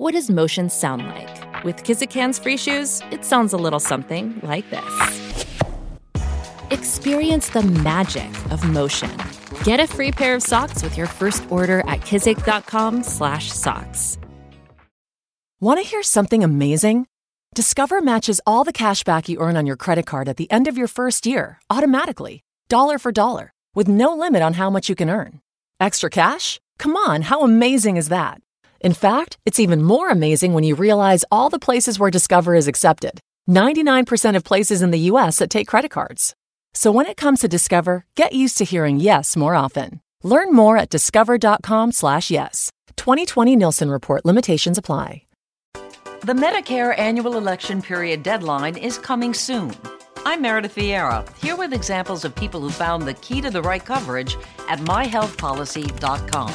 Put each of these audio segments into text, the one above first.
What does motion sound like? With Kizik Hands Free Shoes, it sounds a little something like this. Experience the magic of motion. Get a free pair of socks with your first order at kizik.com/socks. Want to hear something amazing? Discover matches all the cash back you earn on your credit card at the end of your first year, automatically, dollar for dollar, with no limit on how much you can earn. Extra cash? Come on, how amazing is that? In fact, it's even more amazing when you realize all the places where Discover is accepted. 99% of places in the U.S. that take credit cards. So when it comes to Discover, get used to hearing yes more often. Learn more at discover.com/yes. 2020 Nielsen Report. Limitations apply. The Medicare annual election period deadline is coming soon. I'm Meredith Vieira, here with examples of people who found the key to the right coverage at MyHealthPolicy.com.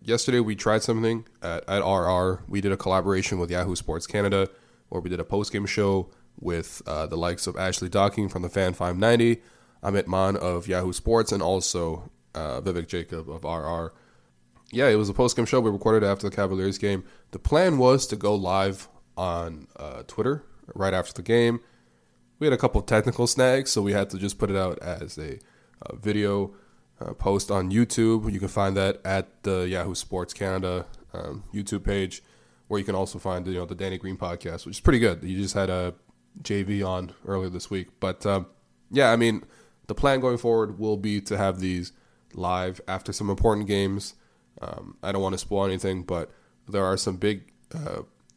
Yesterday, we tried something at RR. We did a collaboration with Yahoo Sports Canada, where we did a post-game show with the likes of Ashley Docking from The Fan 590, Amit Mann of Yahoo Sports, and also Vivek Jacob of RR. Yeah, it was a post-game show we recorded after the Cavaliers game. The plan was to go live on Twitter right after the game. We had a couple of technical snags, so we had to just put it out as a video post on YouTube. You can find that at the Yahoo Sports Canada YouTube page, where you can also find the Danny Green podcast, which is pretty good. You just had a JV on earlier this week. But the plan going forward will be to have these live after some important games. I don't want to spoil anything, but there are some big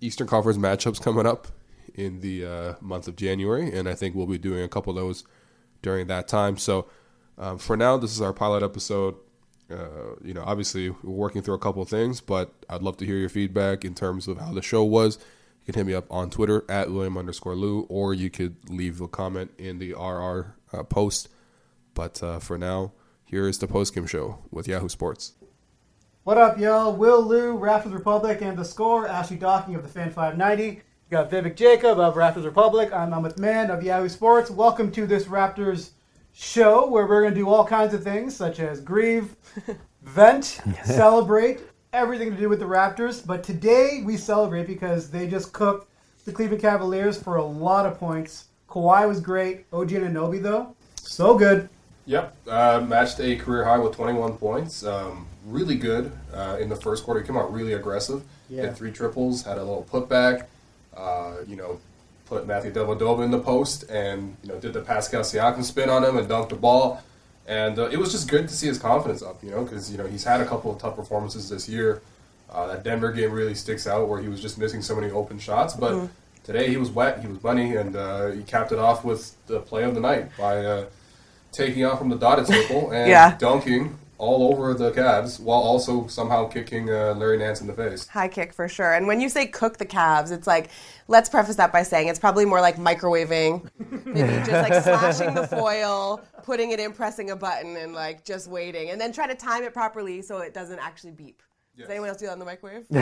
Eastern Conference matchups coming up in the month of January, and I think we'll be doing a couple of those during that time. So for now, this is our pilot episode. Obviously, we're working through a couple of things, but I'd love to hear your feedback in terms of how the show was. You can hit me up on Twitter at William_Lou, or you could leave a comment in the RR post. But for now, here is the postgame show with Yahoo Sports. What up, y'all? Will Lou, Raptors Republic, and The Score. Ashley Docking of The Fan 590. You got Vivek Jacob of Raptors Republic. I'm Amit Mann of Yahoo Sports. Welcome to this Raptors show, where we're going to do all kinds of things, such as grieve, vent, celebrate, everything to do with the Raptors. But today we celebrate because they just cooked the Cleveland Cavaliers for a lot of points. Kawhi was great. OG Anunoby, though, so good. Yep, matched a career high with 21 points. Really good in the first quarter. He came out really aggressive. Yeah. Hit three triples, had a little putback. Put Matthew Dellavedova in the post, and did the Pascal Siakam spin on him and dunked the ball. And it was just good to see his confidence up, because he's had a couple of tough performances this year. That Denver game really sticks out, where he was just missing so many open shots, but today he was wet, he was bunny, and he capped it off with the play of the night by taking off from the dotted circle and dunking all over the Cavs, while also somehow kicking Larry Nance in the face. High kick for sure. And when you say cook the Cavs, it's like, let's preface that by saying it's probably more like microwaving, maybe just like slashing the foil, putting it in, pressing a button, and like just waiting, and then try to time it properly so it doesn't actually beep. Yes. Does anyone else do that on the microwave? No,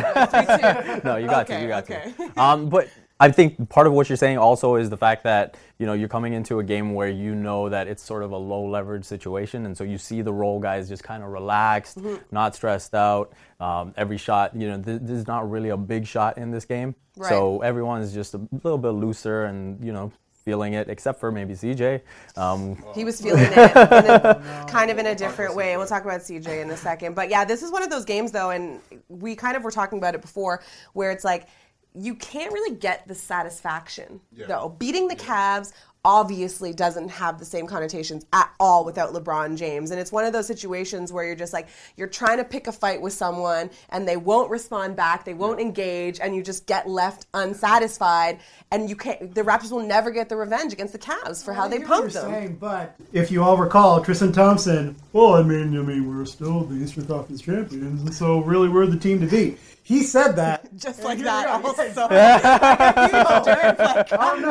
you got to. But I think part of what you're saying also is the fact that, you're coming into a game where you know that it's sort of a low leverage situation. And so you see the role guys just kind of relaxed, not stressed out. Every shot, this is not really a big shot in this game. Right. So everyone is just a little bit looser and, feeling it, except for maybe CJ. He was feeling it kind of in a different way. We'll talk about CJ in a second. But yeah, this is one of those games though, and we kind of were talking about it before, where it's like, you can't really get the satisfaction, though. Beating the Cavs obviously doesn't have the same connotations at all without LeBron James. And it's one of those situations where you're just like, you're trying to pick a fight with someone and they won't respond back, they won't engage, and you just get left unsatisfied. And you can't, the Raptors will never get the revenge against the Cavs for how they pumped them. Saying, but if you all recall, Tristan Thompson, well, I mean, we're still the Eastern Conference champions, and so really we're the team to beat. He said that. Just like that also. He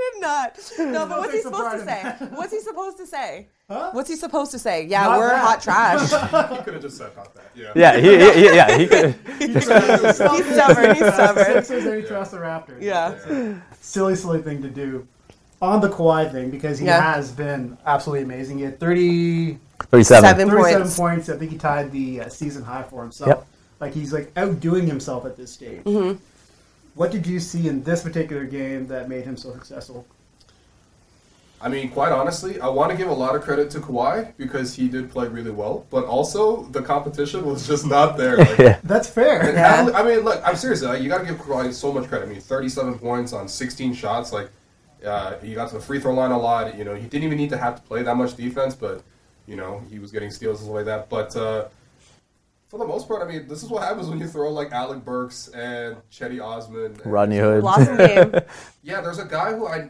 did not. No, but what's he supposed to say? What's he supposed to say? Huh? What's he supposed to say? Yeah, not we're that. Hot trash. He could have just said not that. Yeah. Yeah, he could. He's stubborn. Sixers, and he trusts the Raptors. Yeah. Silly thing to do. On the Kawhi thing, because he has been absolutely amazing. He had 37 points. I think he tied the season high for himself. Yep. Like, he's, like, outdoing himself at this stage. Mm-hmm. What did you see in this particular game that made him so successful? I mean, quite honestly, I want to give a lot of credit to Kawhi because he did play really well. But also, the competition was just not there. Like, that's fair. Yeah. I mean, look, I'm serious. You got to give Kawhi so much credit. I mean, 37 points on 16 shots. Like, he got to the free throw line a lot. You know, he didn't even need to have to play that much defense. But, you know, he was getting steals and stuff like that. But, for the most part, I mean, this is what happens when you throw, like, Alec Burks and Chetty Osman. And Rodney Hood. Blossomgame. Yeah, there's a guy who I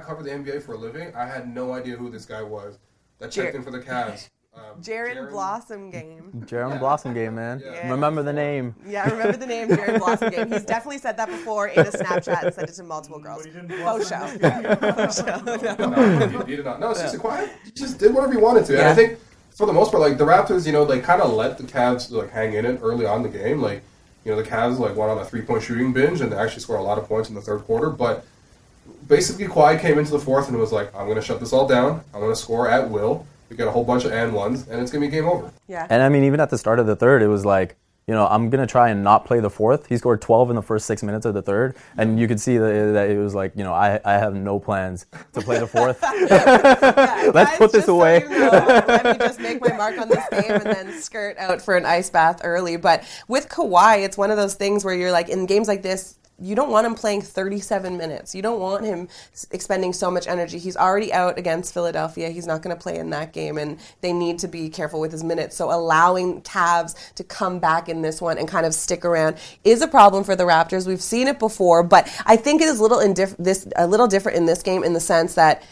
cover the NBA for a living. I had no idea who this guy was that checked in for the Cavs. Jaron Blossomgame. Jaron Blossomgame, man. Yeah. Remember the name. Yeah, I remember the name, Jaron Blossomgame. He's definitely said that before in a Snapchat and sent it to multiple girls. Faux show. He did not. No, seriously, quiet. He just did whatever he wanted to. Yeah. And I think, for the most part, like, the Raptors, you know, they kind of let the Cavs, like, hang in it early on in the game. Like, you know, the Cavs, like, went on a three-point shooting binge, and they actually scored a lot of points in the third quarter. But basically, Kawhi came into the fourth and was like, I'm going to shut this all down. I'm going to score at will. We got a whole bunch of and ones, and it's going to be game over. Yeah. And, I mean, even at the start of the third, it was like, you know, I'm going to try and not play the fourth. He scored 12 in the first 6 minutes of the third. And you could see that it was like, you know, I have no plans to play the fourth. Let's put this away. So let me just make my mark on this game and then skirt out for an ice bath early. But with Kawhi, it's one of those things where you're like, in games like this, you don't want him playing 37 minutes. You don't want him expending so much energy. He's already out against Philadelphia. He's not going to play in that game, and they need to be careful with his minutes. So allowing Cavs to come back in this one and kind of stick around is a problem for the Raptors. We've seen it before, but I think it is a little different in this game in the sense that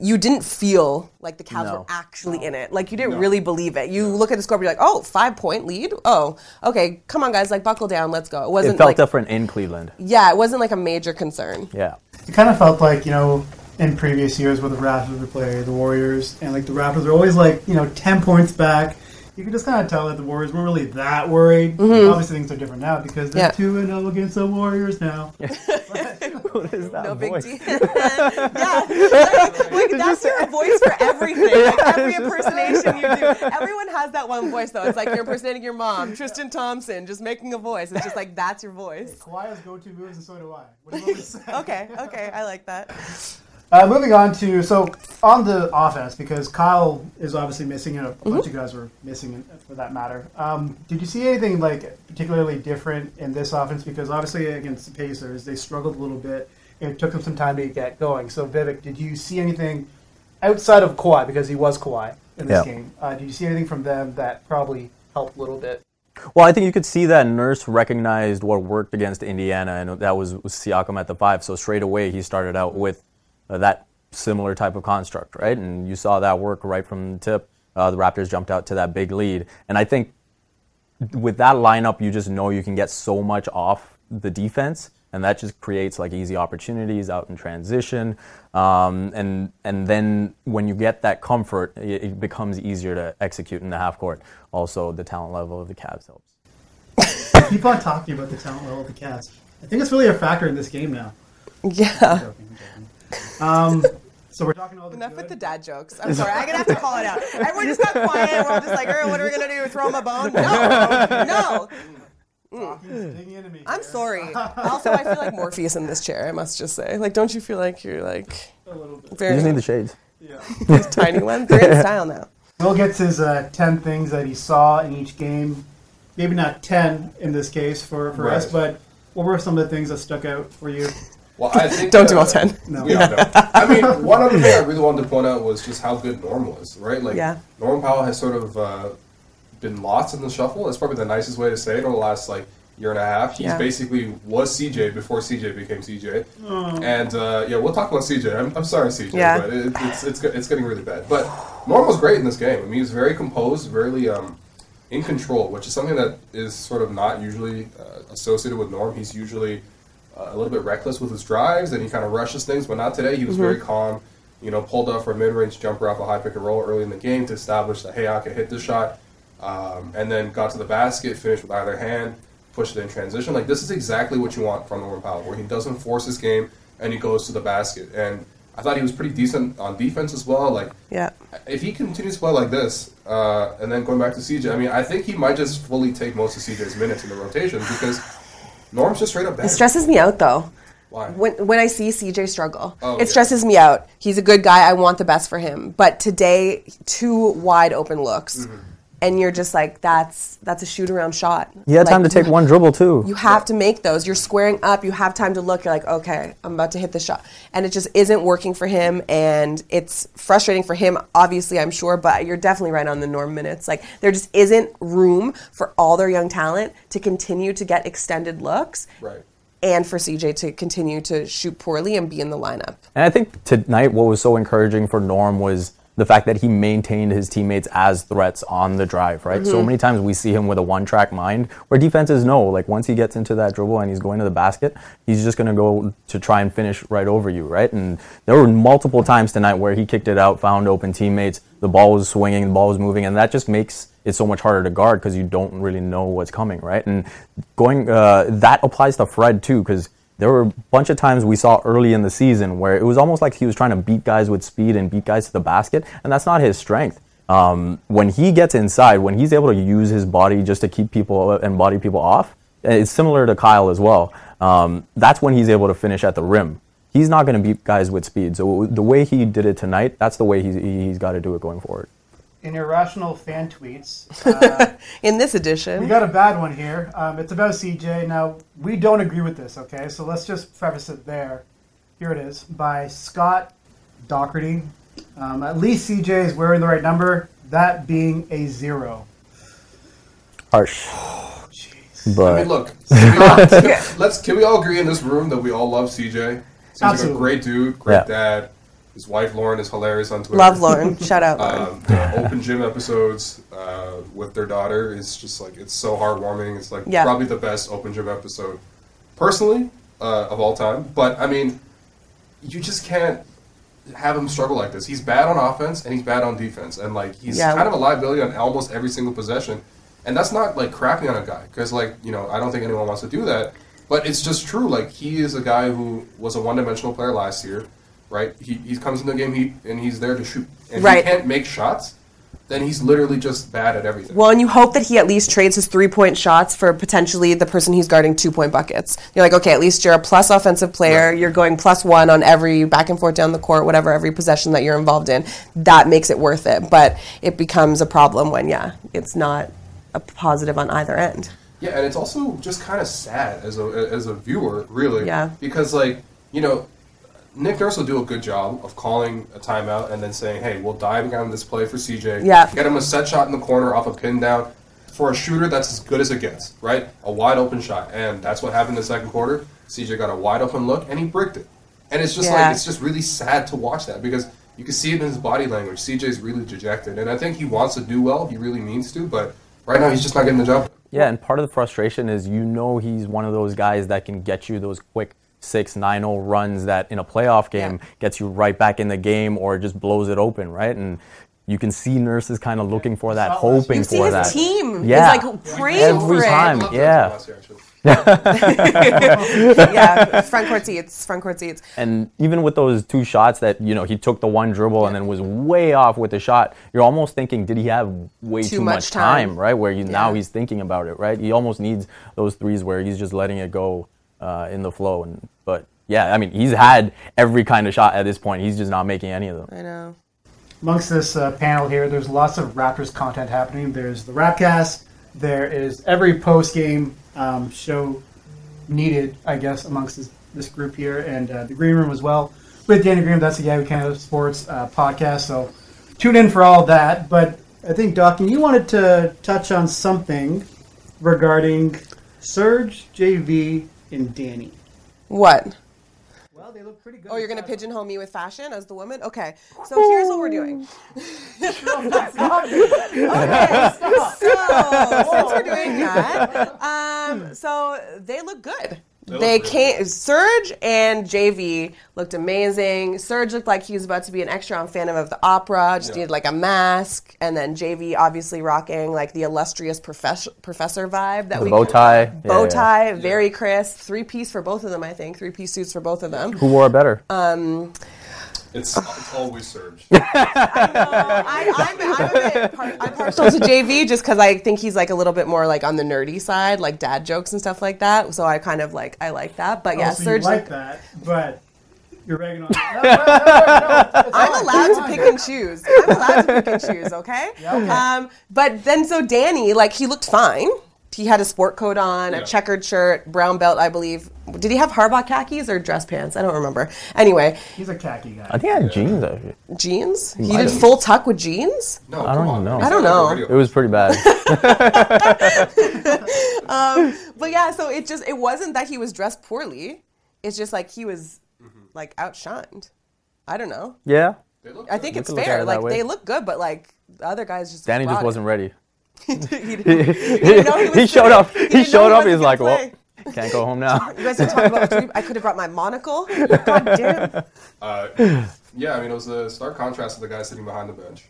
you didn't feel like the Cavs were actually in it. Like, you didn't really believe it. You look at the score and you're like, 5-point lead? Oh, okay, come on, guys, like, buckle down, let's go. It felt like, different in Cleveland. Yeah, it wasn't like a major concern. Yeah. It kind of felt like, you know, in previous years where the Raptors would play the Warriors, and, like, the Raptors are always, like, you know, 10 points back. You can just kind of tell that the Warriors weren't really that worried. Mm-hmm. Obviously, things are different now because they're 2-0 against the Warriors now. Yeah. What is that? No voice? Big deal. Like, that's your voice for everything. Like, every impersonation you do. Everyone has that one voice, though. It's like you're impersonating your mom, Tristan Thompson, just making a voice. It's just like, that's your voice. Kawhi's go-to moves, and so do I. What do you want me to say? Okay, I like that. Moving on to, on the offense, because Kyle is obviously missing, and a bunch of guys were missing for that matter. Did you see anything, like, particularly different in this offense? Because obviously against the Pacers, they struggled a little bit, and it took them some time to get going. So, Vivek, did you see anything outside of Kawhi, because he was Kawhi in this game? Did you see anything from them that probably helped a little bit? Well, I think you could see that Nurse recognized what worked against Indiana, and that was Siakam at the 5. So straight away, he started out with that similar type of construct, right? And you saw that work right from the tip. The Raptors jumped out to that big lead. And I think with that lineup, you just know you can get so much off the defense, and that just creates, like, easy opportunities out in transition. And then when you get that comfort, it becomes easier to execute in the half court. Also, the talent level of the Cavs helps. Keep on talking about the talent level of the Cavs. I think it's really a factor in this game now. Yeah. So we're talking all the enough good with the dad jokes. I'm sorry, I'm going to have to call it out. Everyone just got quiet. We're all just like, what are we going to do? Throw him a bone? No. I'm sorry. Also, I feel like Morpheus in this chair, I must just say. Like, don't you feel like you're, like, a little bit. You just need the shades. Yeah. These tiny ones. They're in style now. Will gets his 10 things that he saw in each game. Maybe not 10 in this case for us, but what were some of the things that stuck out for you? Well, I think don't do all 10. No. Yeah, no. I mean, one other thing I really wanted to point out was just how good Norm was, right? Like, yeah. Norm Powell has sort of been lost in the shuffle. That's probably the nicest way to say it over the last, like, year and a half. He's basically was CJ before CJ became CJ. Mm. And, yeah, we'll talk about CJ. I'm sorry, CJ, but it's getting really bad. But Norm was great in this game. I mean, he was very composed, very in control, which is something that is sort of not usually associated with Norm. He's usually... a little bit reckless with his drives, and he kind of rushes things, but not today. He was very calm, you know, pulled up for a mid-range jumper off a high pick and roll early in the game to establish that, hey, I can hit this shot, and then got to the basket, finished with either hand, pushed it in transition. Like, this is exactly what you want from Norm Powell, where he doesn't force his game, and he goes to the basket. And I thought he was pretty decent on defense as well. Like, if he continues to play like this, and then going back to CJ, I mean, I think he might just fully take most of CJ's minutes in the rotation because... Norm's just straight up bad. It stresses me out, though. Why? When I see CJ struggle. Oh, it stresses me out. He's a good guy. I want the best for him. But today, two wide open looks. Mm-hmm. And you're just like, that's a shoot-around shot. You had time to take one dribble, too. You have to make those. You're squaring up. You have time to look. You're like, okay, I'm about to hit the shot. And it just isn't working for him, and it's frustrating for him, obviously, I'm sure, but you're definitely right on the Norm minutes. Like, there just isn't room for all their young talent to continue to get extended looks. Right. And for CJ to continue to shoot poorly and be in the lineup. And I think tonight what was so encouraging for Norm was the fact that he maintained his teammates as threats on the drive, right? Mm-hmm. So many times we see him with a one-track mind where defenses know, like, once he gets into that dribble and he's going to the basket, he's just going to go to try and finish right over you, right? And there were multiple times tonight where he kicked it out, found open teammates, the ball was swinging, the ball was moving, and that just makes it so much harder to guard because you don't really know what's coming, right? And going that applies to Fred, too, because there were a bunch of times we saw early in the season where it was almost like he was trying to beat guys with speed and beat guys to the basket, and that's not his strength. When he gets inside, when he's able to use his body just to keep people and body people off, it's similar to Kyle as well. That's when he's able to finish at the rim. He's not going to beat guys with speed. So the way he did it tonight, that's the way he's got to do it going forward. In irrational fan tweets. In this edition. We got a bad one here. It's about CJ. Now, we don't agree with this, okay? So let's just preface it there. Here it is. By Scott Doherty. At least CJ is wearing the right number. That being a 0. Harsh. Oh, jeez. I mean, look. Can we all agree in this room that we all love CJ? He's a great dude, great dad. His wife, Lauren, is hilarious on Twitter. Love Lauren. Shout out, Lauren. The open gym episodes with their daughter is just, like, it's so heartwarming. It's, like, probably the best open gym episode, personally, of all time. But, I mean, you just can't have him struggle like this. He's bad on offense, and he's bad on defense. And, like, he's kind of a liability on almost every single possession. And that's not, like, crapping on a guy. Because, like, you know, I don't think anyone wants to do that. But it's just true. Like, he is a guy who was a one-dimensional player last year. Right, he comes in the game and he's there to shoot. And if he can't make shots, then he's literally just bad at everything. Well, and you hope that he at least trades his three-point shots for potentially the person he's guarding two-point buckets. You're like, okay, at least you're a plus offensive player. Right. You're going plus one on every back and forth down the court, whatever, every possession that you're involved in. That makes it worth it. But it becomes a problem when, it's not a positive on either end. Yeah, and it's also just kind of sad as a viewer, really. Yeah. Because, like, you know, Nick Nurse will do a good job of calling a timeout and then saying, hey, we'll dive down this play for CJ. Yeah. Get him a set shot in the corner off a pin down for a shooter that's as good as it gets, right? A wide open shot. And that's what happened in the second quarter. CJ got a wide open look and he bricked it. And it's just it's just really sad to watch that because you can see it in his body language. CJ's really dejected. And I think he wants to do well. He really means to. But right now he's just not getting the job. Yeah, and part of the frustration is he's one of those guys that can get you those quick 6-9-0 runs that in a playoff game gets you right back in the game or just blows it open, right? And you can see Nurse is kind of looking for that, hoping for that. You see his team is like praying for it. Every time, It's front court seats. And even with those two shots that, you know, he took the one dribble and then was way off with the shot, you're almost thinking, did he have way too much time, right? Where now he's thinking about it, right? He almost needs those threes where he's just letting it go in the flow. But I mean, he's had every kind of shot at this point. He's just not making any of them. I know. Amongst this panel here, there's lots of Raptors content happening. There's the Rapcast. There is every post-game show needed, I guess, amongst this this group here and the Green Room as well with Danny Green. That's the Yahoo Canada Sports podcast. So tune in for all that. But I think, Docking, you wanted to touch on something regarding Serge, JV, and Danny. What? Well, they look pretty good. Oh, you're going to pigeonhole me with fashion as the woman? Okay. So here's what we're doing. Since we're doing that, so they look good. They came. Serge and JV looked amazing. Serge looked like he was about to be an extra on Phantom of the Opera. Just needed like a mask, and then JV obviously rocking like the illustrious professor vibe that the we bow tie, very crisp, three-piece for both of them. I think three-piece suits for both of them. Who wore it better? It's always Serge. I'm partial to JV just because I think he's like a little bit more like on the nerdy side, like dad jokes and stuff like that. So I kind of like, I like that. But yeah, so Serge. I like that, but you're ragging on me. No. I'm allowed to pick and choose. Okay? Yep. But then so Danny, like he looked fine. He had a sport coat on, a checkered shirt, brown belt, I believe. Did he have Harbaugh khakis or dress pants? I don't remember. Anyway. He's a khaki guy. I think he had jeans, though. Jeans? He did full tuck with jeans? No, I don't know. It was pretty bad. But yeah, so it wasn't that he was dressed poorly. It's just like he was like outshined. I don't know. Yeah. I think it's fair. Like they look good, but like the other guys just Danny just wasn't ready. He showed up. He's like, play. "Well, can't go home now." You guys are talking about dream. I could have brought my monocle. God damn. Yeah, I mean, it was a stark contrast to the guy sitting behind the bench.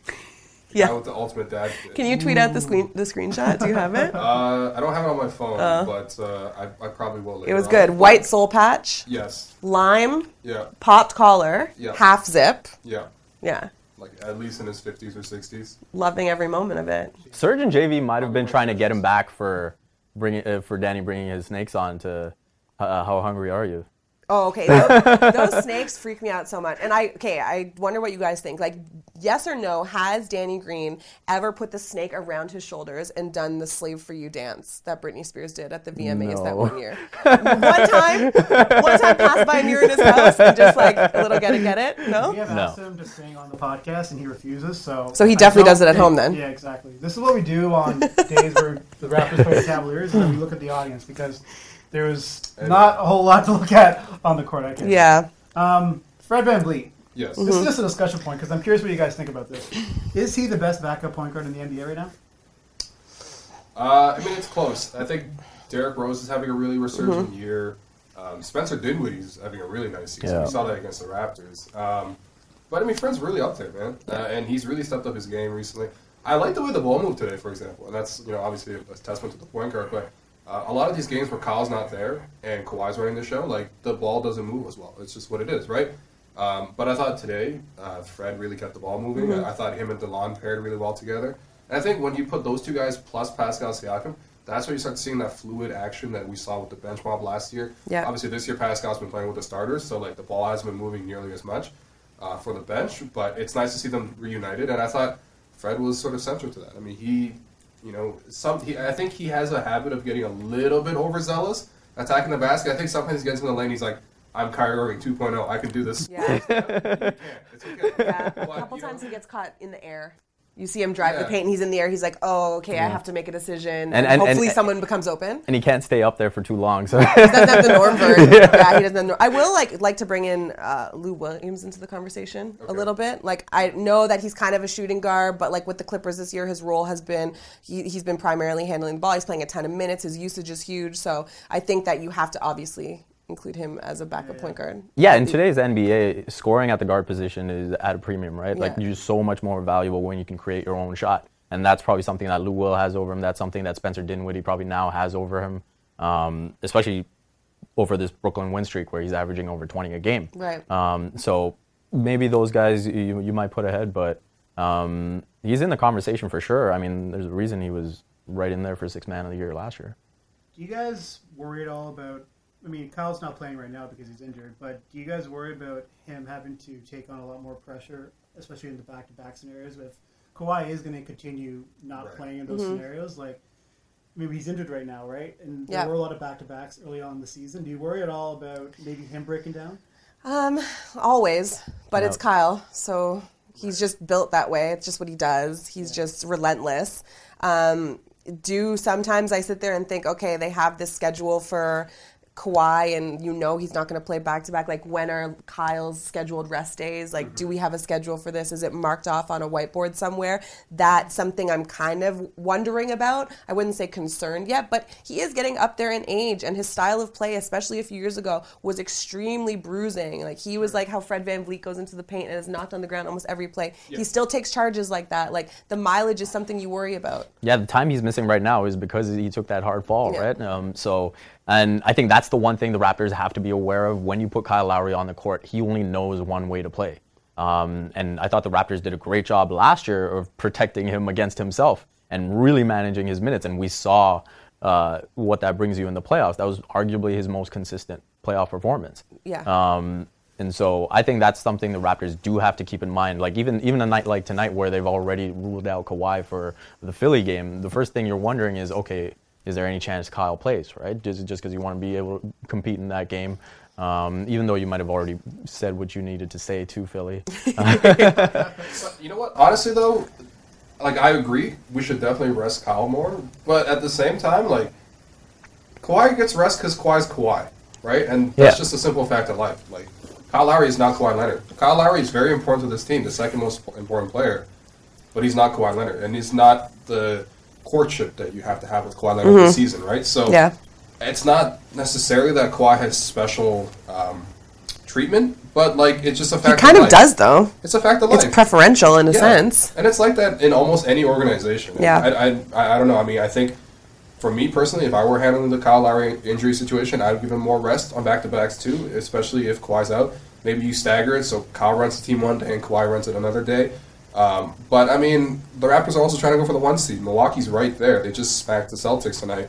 Yeah, with the ultimate dad. Kid. Can you tweet out the screenshot? Do you have it? I don't have it on my phone, but I probably will later. It was good. White soul patch. Yes. Lime. Yeah. Popped collar. Yeah. Half zip. Yeah. Yeah. Like at least in his 50s or 60s. Loving every moment of it. Serge and JV might have been trying to get him back for Danny bringing his snakes on to how hungry are you? Oh, okay. Those snakes freak me out so much. And I wonder what you guys think. Like, yes or no, has Danny Green ever put the snake around his shoulders and done the Slave for You dance that Britney Spears did at the VMAs that one year? One time passed by near in his house and just like a little get it? No? We have asked him to sing on the podcast and he refuses, so he definitely does it at home then. Yeah, exactly. This is what we do on days where the Raptors play the Cavaliers and we look at the audience because there was not a whole lot to look at on the court, I guess. Yeah. Fred VanVleet. Yes. This is just a discussion point because I'm curious what you guys think about this. Is he the best backup point guard in the NBA right now? I mean, it's close. I think Derrick Rose is having a really resurgent year. Spencer Dinwiddie's having a really nice season. Yeah. We saw that against the Raptors. But, I mean, Fred's really up there, man. And he's really stepped up his game recently. I like the way the ball moved today, for example. And that's, you know, obviously a testament to the point guard play. A lot of these games where Kyle's not there and Kawhi's running the show, like, the ball doesn't move as well. It's just what it is, right? But I thought today, Fred really kept the ball moving. I thought him and DeLon paired really well together. And I think when you put those two guys plus Pascal Siakam, that's where you start seeing that fluid action that we saw with the bench mob last year. Yeah. Obviously, this year, Pascal's been playing with the starters, so, like, the ball hasn't been moving nearly as much for the bench. But it's nice to see them reunited, and I thought Fred was sort of central to that. I mean, I think he has a habit of getting a little bit overzealous, attacking the basket. I think sometimes he gets in the lane, he's like, I'm Kyrie Irving 2.0, I can do this. Yeah. It's okay. Yeah. But, a couple times he gets caught in the air. You see him drive the paint, and he's in the air. He's like, oh, okay, I have to make a decision. And hopefully someone becomes open. And he can't stay up there for too long. So. He doesn't have the Norm version. Yeah, he doesn't have the Norm. I will like to bring in Lou Williams into the conversation a little bit. Like, I know that he's kind of a shooting guard, but like with the Clippers this year, his role has been, he's been primarily handling the ball. He's playing a ton of minutes. His usage is huge. So I think that you have to obviously include him as a backup point guard. Yeah, in today's NBA, scoring at the guard position is at a premium, right? Yeah. Like, you're so much more valuable when you can create your own shot. And that's probably something that Lou Will has over him. That's something that Spencer Dinwiddie probably now has over him, especially over this Brooklyn win streak where he's averaging over 20 a game. Right. So maybe those guys you might put ahead, but he's in the conversation for sure. I mean, there's a reason he was right in there for Sixth Man of the Year last year. Do you guys worry at all about... I mean, Kyle's not playing right now because he's injured, but do you guys worry about him having to take on a lot more pressure, especially in the back-to-back scenarios? If Kawhi is going to continue not playing in those scenarios, like, maybe he's injured right now, right? And there were a lot of back-to-backs early on in the season. Do you worry at all about maybe him breaking down? Always, but it's Kyle, so he's just built that way. It's just what he does. He's just relentless. Do sometimes I sit there and think, okay, they have this schedule for Kawhi, and you know he's not going to play back-to-back. Like, when are Kyle's scheduled rest days? Like, do we have a schedule for this? Is it marked off on a whiteboard somewhere? That's something I'm kind of wondering about. I wouldn't say concerned yet, but he is getting up there in age, and his style of play, especially a few years ago, was extremely bruising. Like, he was like how Fred VanVleet goes into the paint and is knocked on the ground almost every play. Yep. He still takes charges like that. Like, the mileage is something you worry about. Yeah, the time he's missing right now is because he took that hard fall, right? And I think that's the one thing the Raptors have to be aware of. When you put Kyle Lowry on the court, he only knows one way to play. And I thought the Raptors did a great job last year of protecting him against himself and really managing his minutes. And we saw what that brings you in the playoffs. That was arguably his most consistent playoff performance. Yeah. And so I think that's something the Raptors do have to keep in mind. Like, even a night like tonight where they've already ruled out Kawhi for the Philly game, the first thing you're wondering is, okay, is there any chance Kyle plays, right? Just because you want to be able to compete in that game, even though you might have already said what you needed to say to Philly. You know what? Honestly, though, like, I agree. We should definitely rest Kyle more. But at the same time, like, Kawhi gets rest because Kawhi's Kawhi, right? And that's just a simple fact of life. Like, Kyle Lowry is not Kawhi Leonard. Kyle Lowry is very important to this team, the second most important player. But he's not Kawhi Leonard, and he's not the courtship that you have to have with Kawhi Leonard this season, right? So it's not necessarily that Kawhi has special treatment, but, like, it's just a fact of life. He kind of does, though. It's a fact of life. It's preferential in a sense. And it's like that in almost any organization. Yeah. I don't know. I mean, I think for me personally, if I were handling the Kyle Lowry injury situation, I would give him more rest on back-to-backs too, especially if Kawhi's out. Maybe you stagger it, so Kyle runs the team one day and Kawhi runs it another day. But, I mean, the Raptors are also trying to go for the one seed. Milwaukee's right there. They just smacked the Celtics tonight.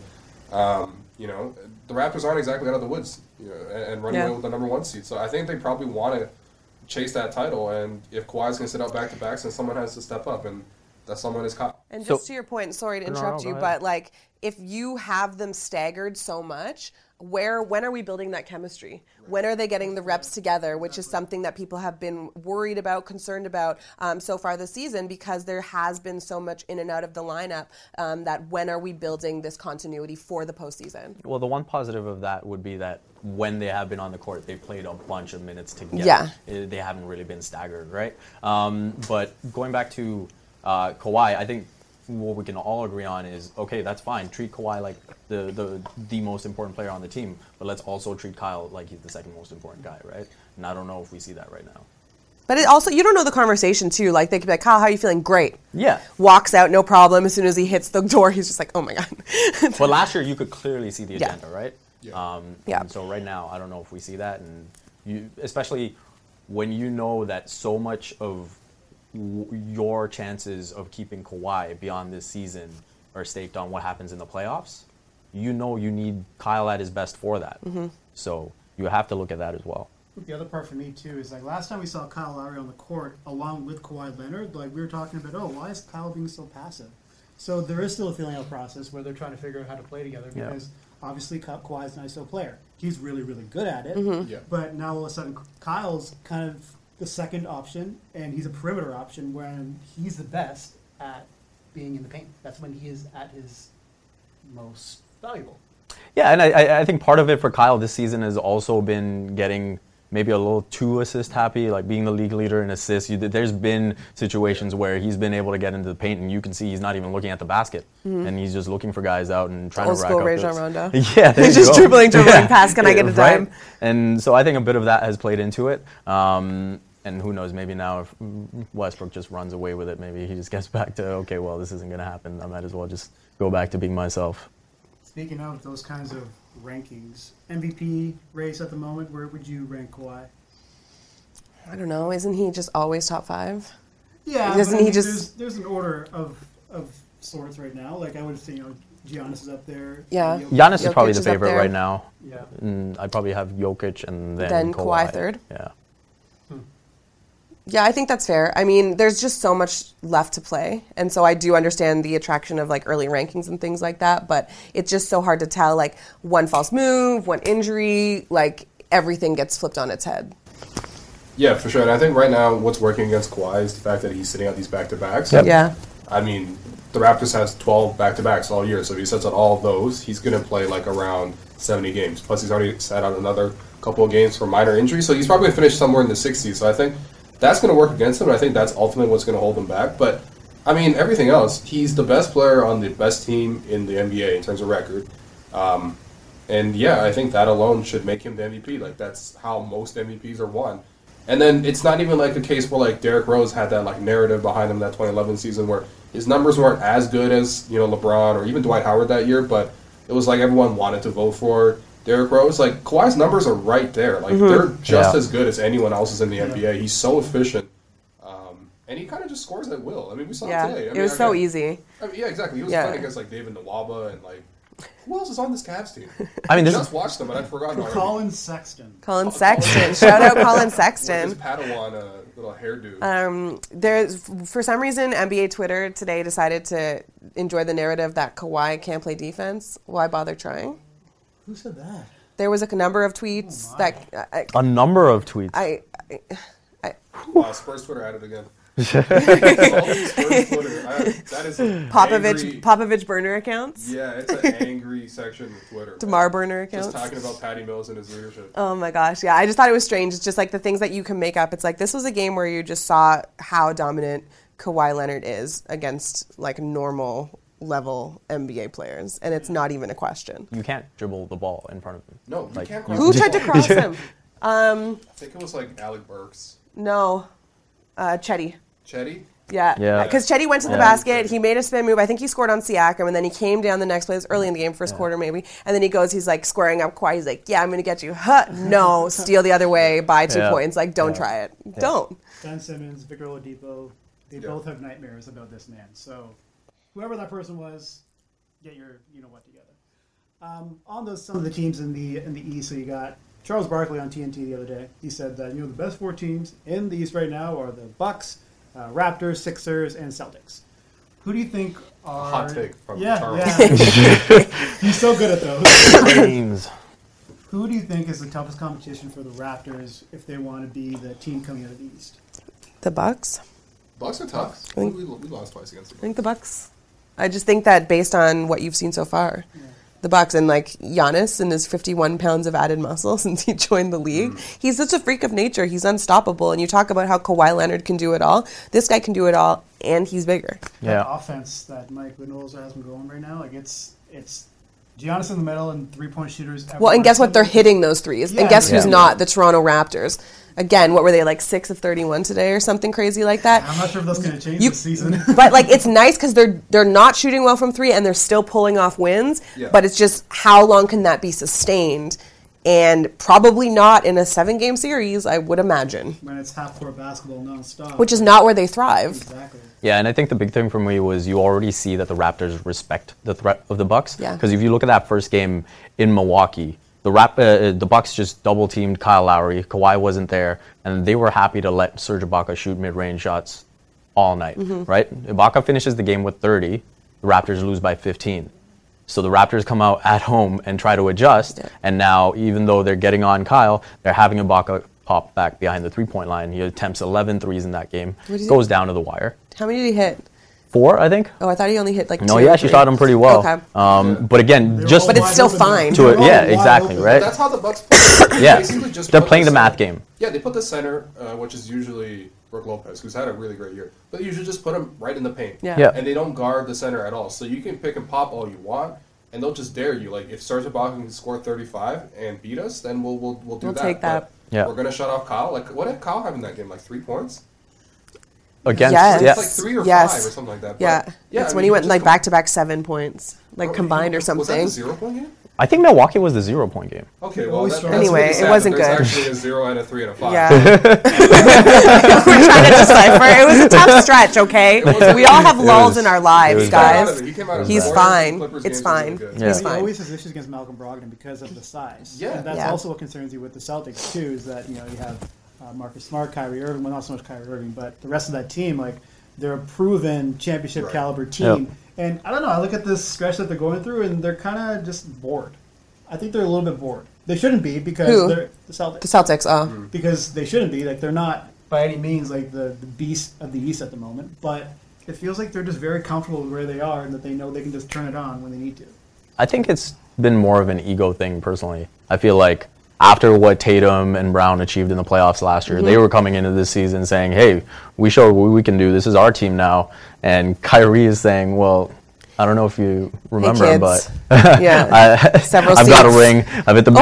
You know, the Raptors aren't exactly out of the woods, you know, and running away with the number one seed. So I think they probably want to chase that title. And if Kawhi's going to sit out back-to-backs, then someone has to step up. And that someone is Kyle. And just to your point, sorry to interrupt you, but, like, if you have them staggered so much, when are we building that chemistry? When are they getting the reps together, which is something that people have been worried about, concerned about so far this season, because there has been so much in and out of the lineup that when are we building this continuity for the postseason? Well, the one positive of that would be that when they have been on the court, they've played a bunch of minutes together. Yeah. They haven't really been staggered, right? But going back to Kawhi, I think what we can all agree on is, okay, that's fine. Treat Kawhi like the most important player on the team, but let's also treat Kyle like he's the second most important guy, right? And I don't know if we see that right now. But it also, you don't know the conversation, too. Like, they could be like, Kyle, how are you feeling? Great. Yeah. Walks out, no problem. As soon as he hits the door, he's just like, oh, my God. But last year, you could clearly see the agenda, right? Yeah. And so right now, I don't know if we see that. And especially when you know that so much of your chances of keeping Kawhi beyond this season are staked on what happens in the playoffs, you know you need Kyle at his best for that. Mm-hmm. So you have to look at that as well. The other part for me, too, is, like, last time we saw Kyle Lowry on the court along with Kawhi Leonard, like, we were talking about, oh, why is Kyle being so passive? So there is still a feeling out process where they're trying to figure out how to play together because obviously Kawhi's an ISO player. He's really, really good at it. Mm-hmm. Yeah. But now all of a sudden Kyle's kind of the second option, and he's a perimeter option when he's the best at being in the paint. That's when he is at his most valuable. Yeah, and I think part of it for Kyle this season has also been getting maybe a little too assist happy, like being the league leader in assists. There's been situations where he's been able to get into the paint, and you can see he's not even looking at the basket, and he's just looking for guys out and trying to rack up. Old school Rajon Rondo. Yeah, there he's just dribbling, pass. Can I get a dime? Right? And so I think a bit of that has played into it. And who knows, maybe now if Westbrook just runs away with it, maybe he just gets back to, okay, well, this isn't going to happen. I might as well just go back to being myself. Speaking of those kinds of rankings, MVP race at the moment, where would you rank Kawhi? I don't know. Isn't he just always top five? Yeah. Isn't he just... There's an order of sorts right now. Like, I would say, you know, Giannis is up there. Yeah. Giannis is probably the favorite right now. Yeah. And I'd probably have Jokic and then Kawhi. Kawhi third. Yeah. Yeah, I think that's fair. I mean, there's just so much left to play. And so I do understand the attraction of like early rankings and things like that. But it's just so hard to tell, like one false move, one injury, like everything gets flipped on its head. Yeah, for sure. And I think right now what's working against Kawhi is the fact that he's sitting out these back-to-backs. Yep. Yeah. I mean, the Raptors has 12 back-to-backs all year. So if he sits out all of those, he's going to play like around 70 games. Plus he's already sat out another couple of games for minor injuries. So he's probably finished somewhere in the 60s. So I think that's going to work against him, and I think that's ultimately what's going to hold him back. But, I mean, everything else, he's the best player on the best team in the NBA in terms of record. And, yeah, I think that alone should make him the MVP. Like, that's how most MVPs are won. And then it's not even, like, a case where, like, Derrick Rose had that, like, narrative behind him that 2011 season where his numbers weren't as good as, you know, LeBron or even Dwight Howard that year, but it was like everyone wanted to vote for Derrick Rose. Like, Kawhi's numbers are right there. Like, mm-hmm. they're just as good as anyone else's in the NBA. He's so efficient. And he kind of just scores at will. I mean, we saw him today. It was so easy. I mean, yeah, exactly. He was playing against, like, David Nwaba and, like, who else is on this Cavs team? I mean, just watched them, and I've forgotten already. Colin Sexton. Shout out Colin Sexton. With his Padawan little hairdo. There's, for some reason, NBA Twitter today decided to enjoy the narrative that Kawhi can't play defense. Why bother trying? Who said that? There was a number of tweets that... a number of tweets? Wow, Spurs Twitter at it again. Spurs Twitter. That is Popovich burner accounts? Yeah, it's an angry section of Twitter. DeMar burner accounts? Just talking about Patty Mills and his leadership. Oh my gosh, yeah. I just thought it was strange. It's just like the things that you can make up. It's like this was a game where you just saw how dominant Kawhi Leonard is against like normal level NBA players, and it's not even a question. You can't dribble the ball in front of him. No, like, you can't cross Who tried to cross him? I think it was like Alec Burks. No. Chetty. Chetty? Yeah. Because Chetty went to the basket, he made a spin move, I think he scored on Siakam, and then he came down the next play, it was early in the game, first quarter maybe, and then he goes, he's like squaring up Kawhi, he's like, yeah, I'm going to get you. Huh, no, steal the other way, buy 2 points, like, don't try it. Yeah. Don't. Ben Simmons, Victor Oladipo, they both have nightmares about this man, so... Whoever that person was, get your you-know-what together. On those some of the teams in the East, so you got Charles Barkley on TNT the other day. He said that, the best four teams in the East right now are the Bucks, Raptors, Sixers, and Celtics. Who do you think are... Hot take from Charles. Yeah. He's so good at those. Who do you think is the toughest competition for the Raptors if they want to be the team coming out of the East? The Bucks. Bucks are tough. We lost twice against the Bucks. I think the Bucks... I just think that based on what you've seen so far, the Bucks and like Giannis and his 51 pounds of added muscle since he joined the league, he's such a freak of nature. He's unstoppable. And you talk about how Kawhi Leonard can do it all. This guy can do it all, and he's bigger. Yeah, that offense that Mike Budenholzer has been going right now, like it's Giannis in the middle and three-point shooters. Well, and guess what? They're hitting those threes. Yeah. And guess who's not? The Toronto Raptors. Again, what were they, like 6 of 31 today or something crazy like that? I'm not sure if that's going to change this season. But, like, it's nice because they're not shooting well from three and they're still pulling off wins. Yeah. But it's just how long can that be sustained? And probably not in a 7-game series, I would imagine. When it's half-court basketball nonstop. Which is not where they thrive. Exactly. Yeah, and I think the big thing for me was you already see that the Raptors respect the threat of the Bucks. Because if you look at that first game in Milwaukee, the Bucks just double-teamed Kyle Lowry. Kawhi wasn't there, and they were happy to let Serge Ibaka shoot mid-range shots all night, right? Ibaka finishes the game with 30. The Raptors lose by 15. So the Raptors come out at home and try to adjust, and now even though they're getting on Kyle, they're having Ibaka pop back behind the three-point line. He attempts 11 threes in that game, goes down to the wire. How many did he hit? 4, I think. Oh, I thought he only hit like 2. No, yeah, she shot him pretty well. Okay. But again, but it's still fine. Exactly, right? That's how the Bucks play. They're playing the math game. Yeah, they put the center, which is usually Brook Lopez, who's had a really great year. But you should just put him right in the paint. Yeah. And they don't guard the center at all. So you can pick and pop all you want, and they'll just dare you. Like, if Serge Ibaka can score 35 and beat us, then we'll do that. We'll take that. Yeah. We're going to shut off Kyle. Like, what did Kyle have in that game? Like 3 points? Against it's like 3 or 5 or something like that. But when he went like back-to-back 7 points, like combined or something. Was that the 0-point game? I think Milwaukee was the 0-point game. Okay, well, anyway, it wasn't good. There's actually a 0 and a 3 and a 5. Yeah. We're trying to decipher. It was a tough stretch, okay? We all have lulls in our lives, guys. He's fine. It's fine. He's fine. He always has issues against Malcolm Brogdon because of the size. Yeah. And that's also what concerns you with the Celtics, too, is that, you have Marcus Smart, Kyrie Irving, well, not so much Kyrie Irving, but the rest of that team, like, they're a proven championship caliber team. Yep. And I don't know, I look at this stretch that they're going through, and they're kind of just bored. I think they're a little bit bored. They shouldn't be because they're the Celtics. The Celtics, because they shouldn't be. Like, they're not by any means like the beast of the East at the moment, but it feels like they're just very comfortable with where they are and that they know they can just turn it on when they need to. I think it's been more of an ego thing personally. I feel like after what Tatum and Brown achieved in the playoffs last year, they were coming into this season saying, hey, we showed what we can do. This is our team now. And Kyrie is saying, well, I don't know if you remember, but I've got a ring. I've hit the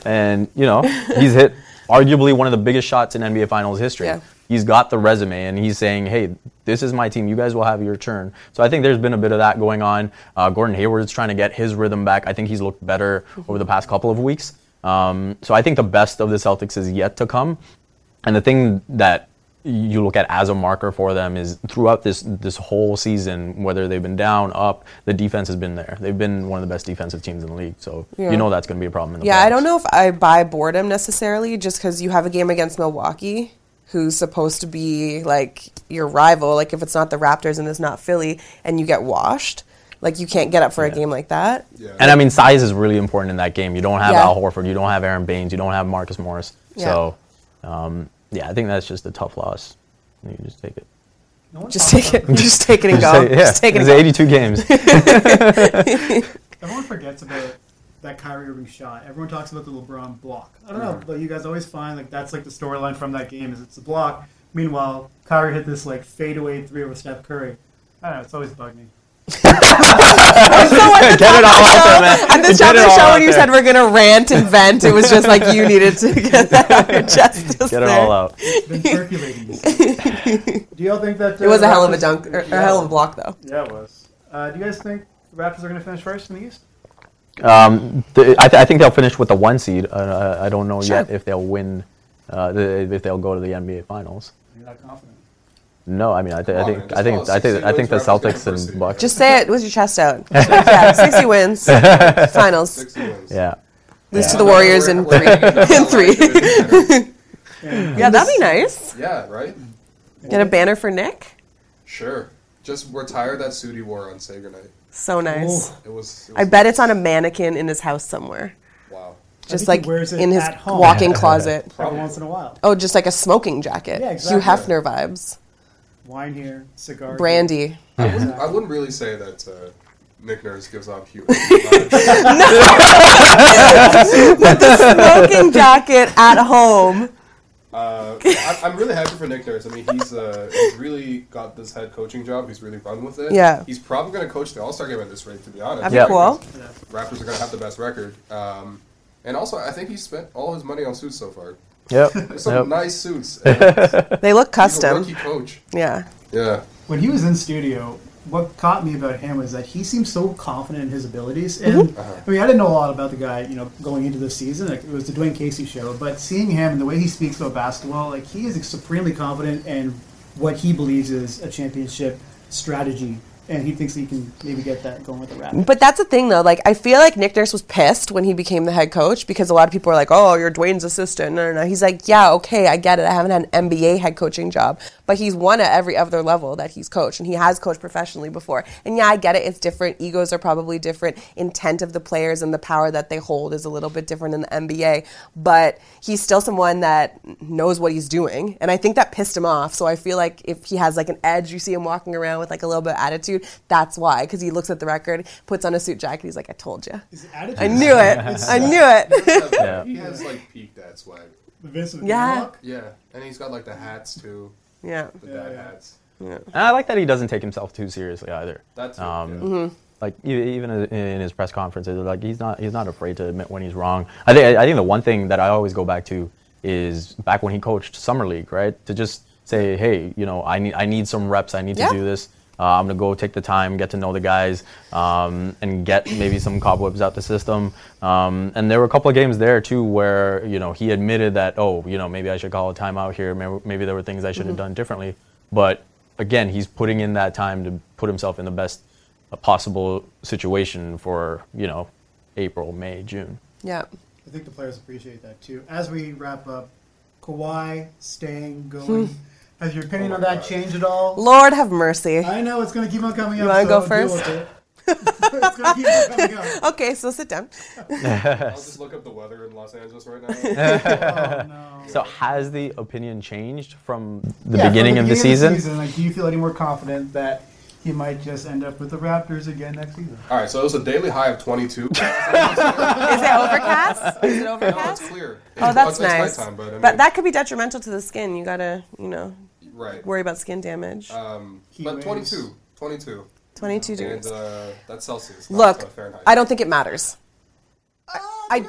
big. And, you know, he's hit arguably one of the biggest shots in NBA Finals history. Yeah. He's got the resume, and he's saying, hey, this is my team. You guys will have your turn. So I think there's been a bit of that going on. Gordon Hayward's trying to get his rhythm back. I think he's looked better over the past couple of weeks. So I think the best of the Celtics is yet to come. And the thing that you look at as a marker for them is throughout this whole season, whether they've been down, up, the defense has been there. They've been one of the best defensive teams in the league, so you know that's going to be a problem in the playoffs. I don't know if I buy boredom necessarily just because you have a game against Milwaukee, who's supposed to be like your rival. Like if it's not the Raptors and it's not Philly and you get washed, like you can't get up for a game like that. Yeah. And I mean, size is really important in that game. You don't have Al Horford, you don't have Aaron Baines, you don't have Marcus Morris. Yeah. So, I think that's just a tough loss. You can just take it. Just take it and go. Just take it and go. 82 games. Everyone forgets about that Kyrie Irving shot. Everyone talks about the LeBron block. I don't know, but you guys always find like that's like the storyline from that game is it's the block. Meanwhile, Kyrie hit this like fadeaway three over Steph Curry. I don't know, it's always bugged me. At the top of the show when you said we're going to rant and vent, it was just like you needed to get that out of justice. Get it all out. It's been circulating. Do y'all think that... it was a hell of a dunk, or a hell of a block, though. Yeah, it was. Do you guys think the Raptors are going to finish first in the East? I think they'll finish with the 1 seed. I don't know yet if they'll win, if they'll go to the NBA Finals. You're not confident. No, I mean, I think the Celtics and Bucks. Just say it with your chest out. 60 wins, finals. 60 wins. Yeah, lose to the Warriors in three. Yeah, that'd be nice. Yeah, right. Get a banner for Nick. Sure. Just retire that suit he wore on Sager night. So nice. It was I bet it's on a mannequin in his house somewhere. Wow. Just like in his walk-in closet. Probably once in a while. Oh, just like a smoking jacket. Yeah, exactly. Hugh Hefner vibes. Wine here, cigar. Brandy. I wouldn't really say that Nick Nurse gives off Hugh. No! With the smoking jacket at home. I'm really happy for Nick Nurse. I mean, he's really got this head coaching job. He's really run with it. Yeah. He's probably going to coach the All-Star game at this rate, to be honest. That'd be cool. Raptors are going to have the best record. And also, I think he spent all his money on suits so far. Yep. Some nice suits. They look custom. He's a rookie coach. Yeah. When he was in studio, what caught me about him was that he seemed so confident in his abilities. And I mean, I didn't know a lot about the guy, you know, going into the season. Like, it was the Dwayne Casey show. But seeing him and the way he speaks about basketball, like he is supremely confident in what he believes is a championship strategy. And he thinks he can maybe get that going with the Raptors. But that's the thing, though. Like, I feel like Nick Nurse was pissed when he became the head coach because a lot of people are like, oh, you're Dwayne's assistant. No. He's like, yeah, okay, I get it. I haven't had an NBA head coaching job. But he's won at every other level that he's coached, and he has coached professionally before. And, yeah, I get it. It's different. Egos are probably different. Intent of the players and the power that they hold is a little bit different in the NBA. But he's still someone that knows what he's doing. And I think that pissed him off. So I feel like if he has, like, an edge, you see him walking around with, like, a little bit of attitude. That's why, because he looks at the record, puts on a suit jacket, he's like, I told you. I knew it. Yeah. He has, like, peak dad swag. Yeah, and he's got, like, the hats, too. The dad hats. Yeah. And I like that he doesn't take himself too seriously, either. That's like, even in his press conferences, like, he's not afraid to admit when he's wrong. I think the one thing that I always go back to is back when he coached Summer League, right? To just say, hey, you know, I need some reps, I need to do this. I'm going to go take the time, get to know the guys, and get maybe some cobwebs out the system. And there were a couple of games there, too, where, you know, he admitted that, oh, you know, maybe I should call a timeout here. Maybe there were things I should have done differently. But, again, he's putting in that time to put himself in the best possible situation for, you know, April, May, June. Yeah. I think the players appreciate that too. As we wrap up, Kawhi staying, going. Has your opinion on that changed at all? Lord have mercy. I know it's going to keep on coming up. You want to go first? It's going to keep on coming up. Okay, so sit down. I'll just look up the weather in Los Angeles right now. Oh, no. So has the opinion changed from the beginning of the season? Like, do you feel any more confident that he might just end up with the Raptors again next season? All right, so it was a daily high of 22. Is it overcast? No, it's clear. Oh, that's nice. Nighttime, but I mean, that could be detrimental to the skin. You got to, worry about skin damage. But 22 degrees. And that's Celsius. Look, Fahrenheit. I don't think it matters. I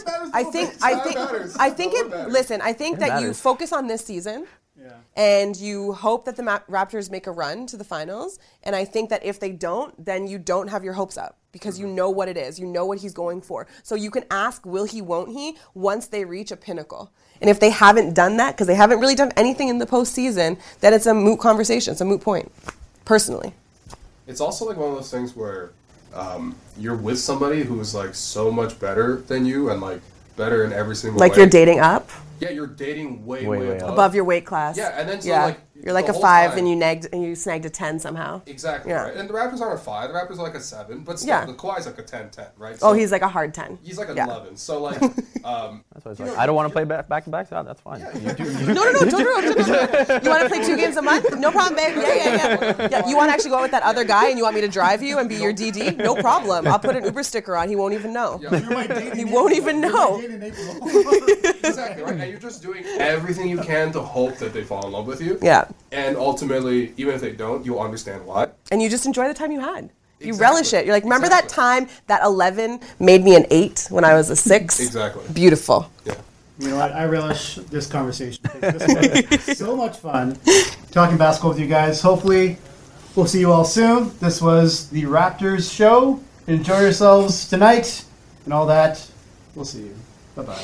think that you focus on this season. Yeah. And you hope that the Raptors make a run to the finals. And I think that if they don't, then you don't have your hopes up because you know what it is. You know what he's going for. So you can ask, will he, won't he, once they reach a pinnacle. And if they haven't done that, because they haven't really done anything in the postseason, then it's a moot conversation. It's a moot point, personally. It's also like one of those things where you're with somebody who is like so much better than you and like better in every single way. Like you're dating up? Yeah, you're dating way above your weight class. Yeah, and then so like you're like a 5 time, and you snagged a 10 somehow. Exactly. Yeah. Right. And the Raptors aren't a 5. The Raptors are like a 7. But still, the Kawhi's like a 10-10, right? So he's like a hard 10. He's like an 11. So like, that's what it's like. I don't want to play back-to-back. So that's fine. Yeah, no. You want to play 2 games a month? No problem, babe. Yeah. You want to actually go out with that other guy, and you want me to drive you and be your DD? No problem. I'll put an Uber sticker on. He won't even know. Yeah. He won't even know. Exactly. Right. You're just doing everything you can to hope that they fall in love with you. Yeah. And ultimately, even if they don't, you'll understand why. And you just enjoy the time you had. You relish it. You're like, remember that time that 11 made me an 8 when I was a 6? Exactly. Beautiful. Yeah. You know what? I relish this conversation. This was so much fun talking basketball with you guys. Hopefully, we'll see you all soon. This was the Raptors show. Enjoy yourselves tonight and all that. We'll see you. Bye-bye.